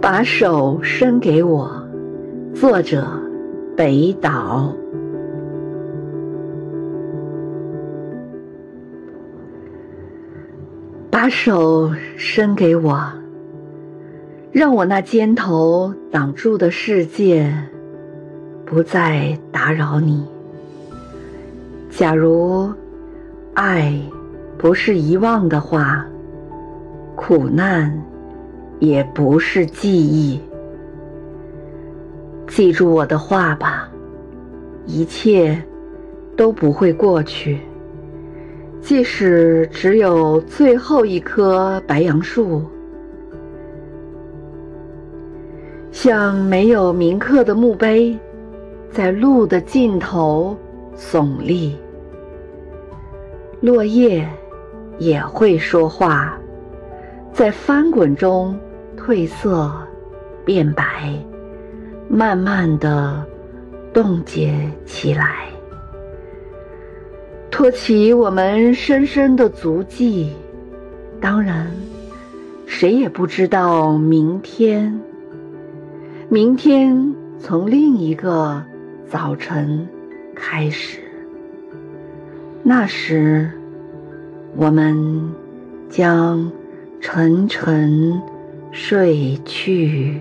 把手伸给我，作者北岛。把手伸给我，让我那肩头挡住的世界不再打扰你。假如爱不是遗忘的话，苦难也不是记忆。记住我的话吧，一切都不会过去。即使只有最后一棵白杨树，像没有铭刻的墓碑，在路的尽头耸立。落叶也会说话，在翻滚中褪色变白，慢慢地冻结起来，托起我们深深的足迹。当然，谁也不知道明天从另一个早晨开始。那时，我们将沉沉睡去。